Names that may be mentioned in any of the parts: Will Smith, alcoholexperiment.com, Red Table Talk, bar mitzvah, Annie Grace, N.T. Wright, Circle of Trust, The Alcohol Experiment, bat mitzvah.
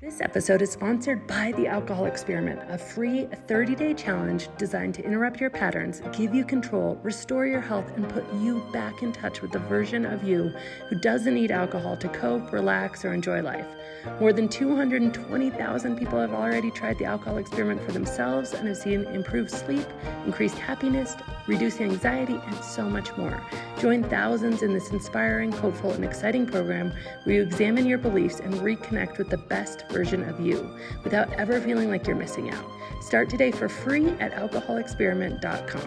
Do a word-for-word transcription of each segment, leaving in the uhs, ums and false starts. This episode is sponsored by The Alcohol Experiment, a free thirty-day challenge designed to interrupt your patterns, give you control, restore your health, and put you back in touch with the version of you who doesn't need alcohol to cope, relax, or enjoy life. More than two hundred twenty thousand people have already tried The Alcohol Experiment for themselves and have seen improved sleep, increased happiness, reduced anxiety, and so much more. Join thousands in this inspiring, hopeful, and exciting program where you examine your beliefs and reconnect with the best version of you without ever feeling like you're missing out. Start today for free at alcohol experiment dot com.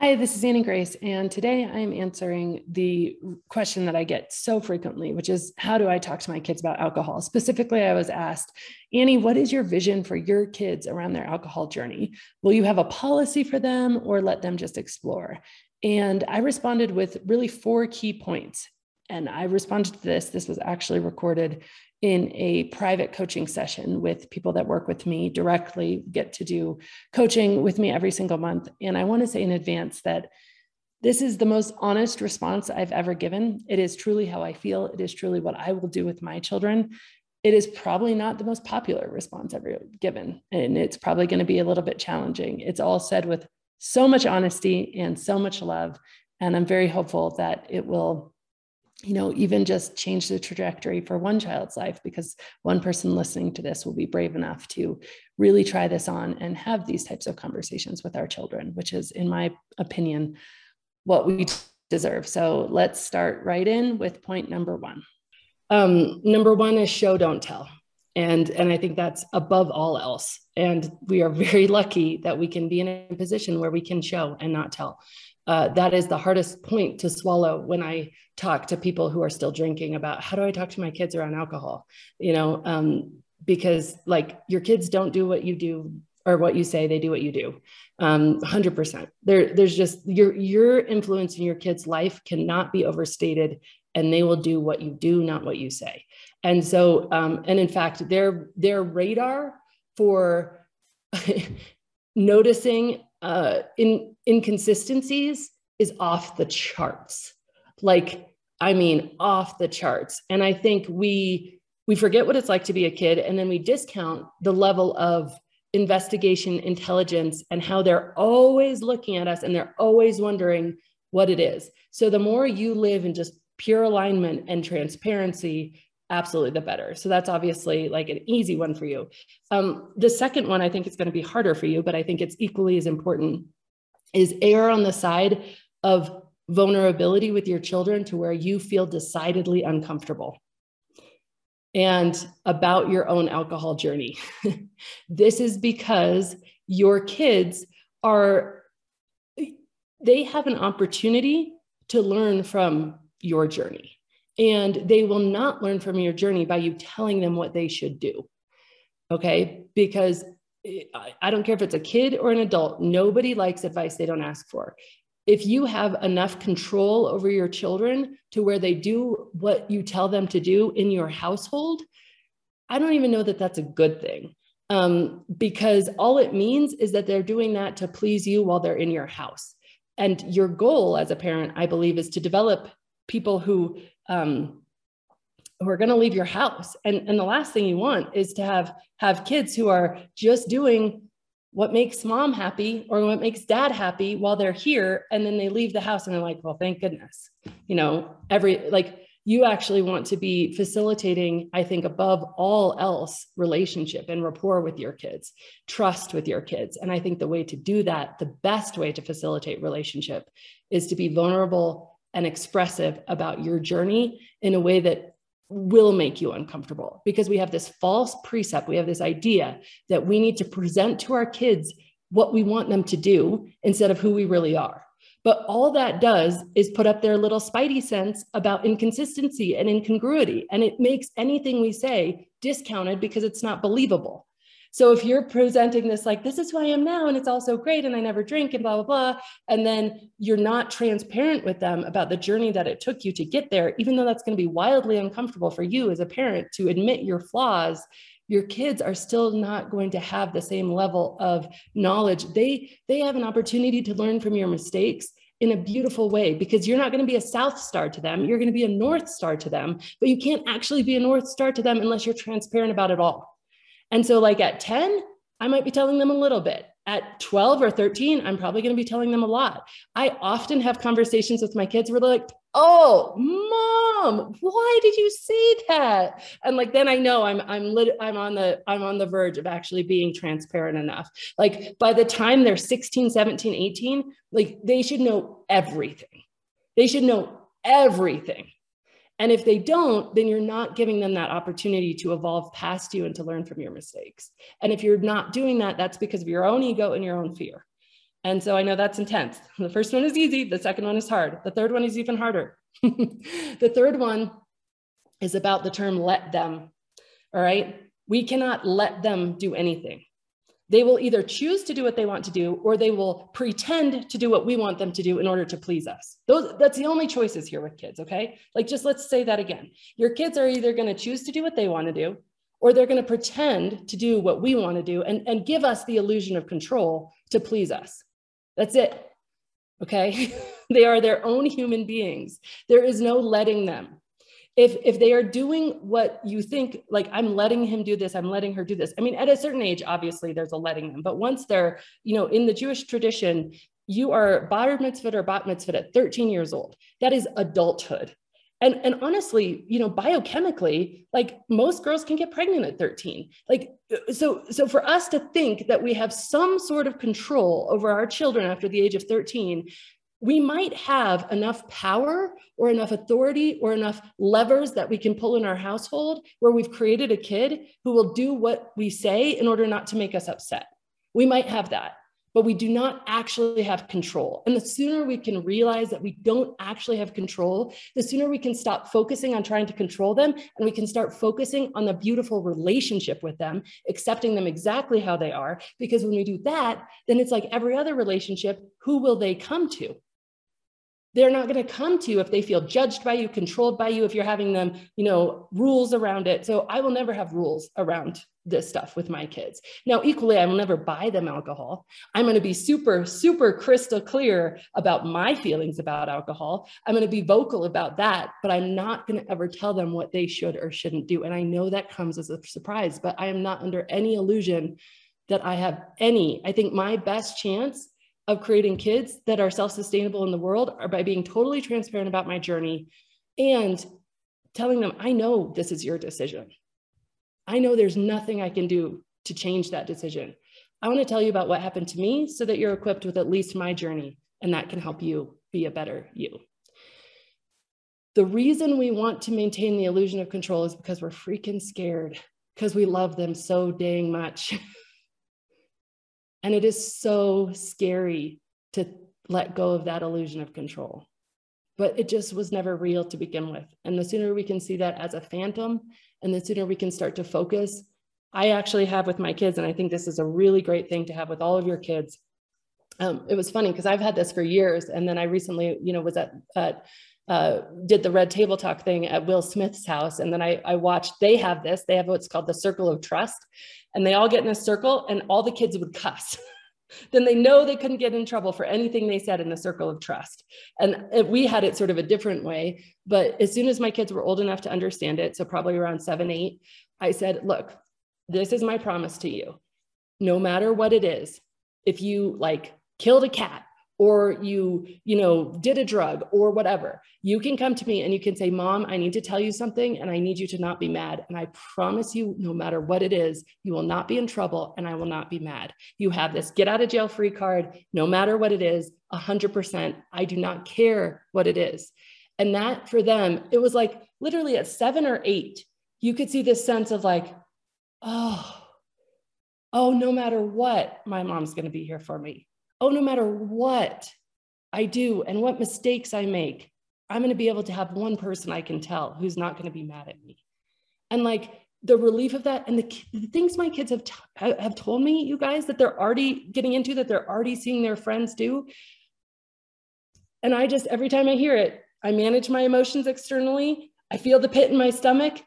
Hi, this is Annie Grace, and today I'm answering the question that I get so frequently, which is, how do I talk to my kids about alcohol? Specifically, I was asked, Annie, what is your vision for your kids around their alcohol journey? Will you have a policy for them or let them just explore? And I responded with really four key points. And I responded to this. This was actually recorded in a private coaching session with people that work with me directly, get to do coaching with me every single month. And I want to say in advance that this is the most honest response I've ever given. It is truly how I feel. It is truly what I will do with my children. It is probably not the most popular response ever given, and it's probably going to be a little bit challenging. It's all said with so much honesty and so much love. And I'm very hopeful that it will, you know, even just change the trajectory for one child's life, because one person listening to this will be brave enough to really try this on and have these types of conversations with our children, which is, in my opinion, what we deserve. So let's start right in with point number one. Um, number one is show, don't tell. And, and I think that's above all else. And we are very lucky that we can be in a position where we can show and not tell. Uh, that is the hardest point to swallow when I talk to people who are still drinking about, how do I talk to my kids around alcohol? You know, um, because like your kids don't do what you do or what you say, they do what you do. Um, one hundred percent. There, there's just your, your influence in your kid's life cannot be overstated, and they will do what you do, not what you say. And so, um, and in fact, their, their radar for noticing uh, in inconsistencies is off the charts. Like, I mean, off the charts. And I think we, we forget what it's like to be a kid. And then we discount the level of investigation, intelligence, and how they're always looking at us. And they're always wondering what it is. So the more you live in just pure alignment and transparency, absolutely the better. So that's obviously like an easy one for you. Um, the second one, I think it's going to be harder for you, but I think it's equally as important, is err on the side of vulnerability with your children to where you feel decidedly uncomfortable and about your own alcohol journey. This is because your kids are, they have an opportunity to learn from your journey, and they will not learn from your journey by you telling them what they should do. Okay. Because I don't care if it's a kid or an adult, nobody likes advice they don't ask for. If you have enough control over your children to where they do what you tell them to do in your household, I don't even know that that's a good thing. Um, because all it means is that they're doing that to please you while they're in your house. And your goal as a parent, I believe, is to develop people who, um, who are going to leave your house. And, and the last thing you want is to have, have kids who are just doing what makes mom happy or what makes dad happy while they're here. And then they leave the house and they're like, well, thank goodness, you know, every, like you actually want to be facilitating, I think above all else, relationship and rapport with your kids, trust with your kids. And I think the way to do that, the best way to facilitate relationship, is to be vulnerable and expressive about your journey in a way that will make you uncomfortable, because we have this false precept. We have this idea that we need to present to our kids what we want them to do instead of who we really are. But all that does is put up their little spidey sense about inconsistency and incongruity. And it makes anything we say discounted because it's not believable. So if you're presenting this like, this is who I am now, and it's all so great, and I never drink and blah, blah, blah, and then you're not transparent with them about the journey that it took you to get there, even though that's going to be wildly uncomfortable for you as a parent to admit your flaws, your kids are still not going to have the same level of knowledge. They, they have an opportunity to learn from your mistakes in a beautiful way, because you're not going to be a South Star to them. You're going to be a North Star to them, but you can't actually be a North Star to them unless you're transparent about it all. And so like at ten, I might be telling them a little bit. At twelve or thirteen, I'm probably going to be telling them a lot. I often have conversations with my kids where they're like, oh, mom, why did you say that? And like, then I know I'm, I'm, lit- I'm on the, I'm on the verge of actually being transparent enough. Like by the time they're sixteen, seventeen, eighteen, like they should know everything. They should know everything. And if they don't, then you're not giving them that opportunity to evolve past you and to learn from your mistakes. And if you're not doing that, that's because of your own ego and your own fear. And so I know that's intense. The first one is easy. The second one is hard. The third one is even harder. The third one is about the term let them, all right? We cannot let them do anything. They will either choose to do what they want to do, or they will pretend to do what we want them to do in order to please us. Those, that's the only choices here with kids, okay? Like, just let's say that again. Your kids are either gonna choose to do what they wanna do, or they're gonna pretend to do what we wanna do and, and give us the illusion of control to please us. That's it, okay? They are their own human beings. There is no letting them. If, if they are doing what you think, like, I'm letting him do this, I'm letting her do this. I mean, at a certain age, obviously there's a letting them, but once they're, you know, in the Jewish tradition, you are bar mitzvah or bat mitzvah at thirteen years old. That is adulthood. And, and honestly, you know, biochemically, like most girls can get pregnant at thirteen. Like, so, so for us to think that we have some sort of control over our children after the age of thirteen, we might have enough power or enough authority or enough levers that we can pull in our household where we've created a kid who will do what we say in order not to make us upset. We might have that, but we do not actually have control. And the sooner we can realize that we don't actually have control, the sooner we can stop focusing on trying to control them, and we can start focusing on the beautiful relationship with them, accepting them exactly how they are. Because when we do that, then it's like every other relationship, who will they come to? They're not going to come to you if they feel judged by you, controlled by you, if you're having them, you know, rules around it. So I will never have rules around this stuff with my kids. Now, equally, I will never buy them alcohol. I'm going to be super, super crystal clear about my feelings about alcohol. I'm going to be vocal about that, but I'm not going to ever tell them what they should or shouldn't do. And I know that comes as a surprise, but I am not under any illusion that I have any. I think my best chance of creating kids that are self-sustainable in the world are by being totally transparent about my journey and telling them, I know this is your decision. I know there's nothing I can do to change that decision. I want to tell you about what happened to me so that you're equipped with at least my journey, and that can help you be a better you. The reason we want to maintain the illusion of control is because we're freaking scared, because we love them so dang much. And it is so scary to let go of that illusion of control, but it just was never real to begin with. And the sooner we can see that as a phantom, and the sooner we can start to focus, I actually have with my kids, and I think this is a really great thing to have with all of your kids. Um, it was funny because I've had this for years. And then I recently, you know, was at, at Uh, did the Red Table Talk thing at Will Smith's house. And then I, I watched, they have this, they have what's called the Circle of Trust. And they all get in a circle and all the kids would cuss. Then they know they couldn't get in trouble for anything they said in the Circle of Trust. And it, we had it sort of a different way. But as soon as my kids were old enough to understand it, so probably around seven, eight, I said, look, this is my promise to you. No matter what it is, if you like killed a cat, or you, you know, did a drug or whatever, you can come to me and you can say, Mom, I need to tell you something and I need you to not be mad. And I promise you, no matter what it is, you will not be in trouble and I will not be mad. You have this get out of jail free card, no matter what it is, one hundred percent. I do not care what it is. And that for them, it was like literally at seven or eight, you could see this sense of like, oh, oh, no matter what, my mom's gonna be here for me. Oh, no matter what I do and what mistakes I make, I'm going to be able to have one person I can tell who's not going to be mad at me. And like, the relief of that, and the, the things my kids have t- have told me, you guys, that they're already getting into, that they're already seeing their friends do. And I just, every time I hear it, I manage my emotions externally. I feel the pit in my stomach.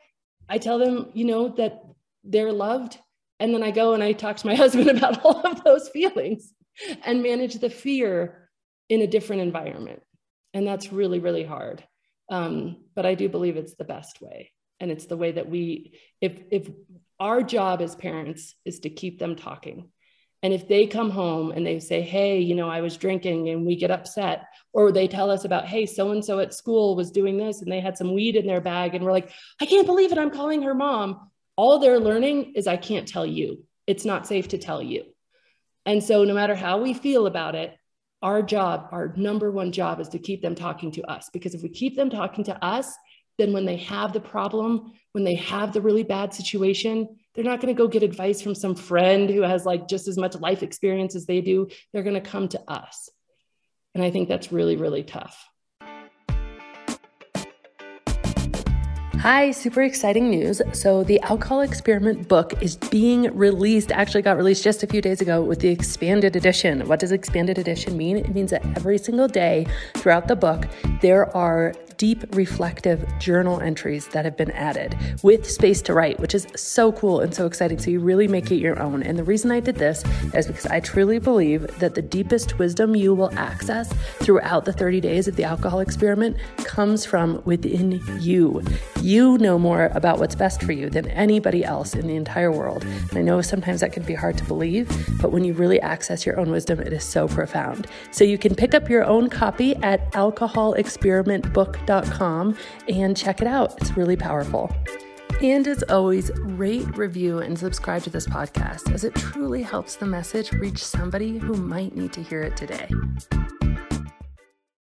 I tell them, you know, that they're loved. And then I go and I talk to my husband about all of those feelings and manage the fear in a different environment. And that's really, really hard. Um, but I do believe it's the best way. And it's the way that we, if, if our job as parents is to keep them talking. And if they come home and they say, hey, you know, I was drinking, and we get upset, or they tell us about, hey, so-and-so at school was doing this and they had some weed in their bag, and we're like, I can't believe it, I'm calling her mom. All they're learning is I can't tell you. It's not safe to tell you. And so no matter how we feel about it, our job, our number one job, is to keep them talking to us. Because if we keep them talking to us, then when they have the problem, when they have the really bad situation, they're not going to go get advice from some friend who has like just as much life experience as they do. They're going to come to us. And I think that's really, really tough. Hi, super exciting news. So the Alcohol Experiment book is being released, actually got released just a few days ago with the expanded edition. What does expanded edition mean? It means that every single day throughout the book, there are deep reflective journal entries that have been added with space to write, which is so cool and so exciting. So you really make it your own. And the reason I did this is because I truly believe that the deepest wisdom you will access throughout the thirty days of the Alcohol Experiment comes from within you. You know more about what's best for you than anybody else in the entire world. And I know sometimes that can be hard to believe, but when you really access your own wisdom, it is so profound. So you can pick up your own copy at alcohol experiment book dot com. And check it out. It's really powerful. And as always, rate, review, and subscribe to this podcast, as it truly helps the message reach somebody who might need to hear it today.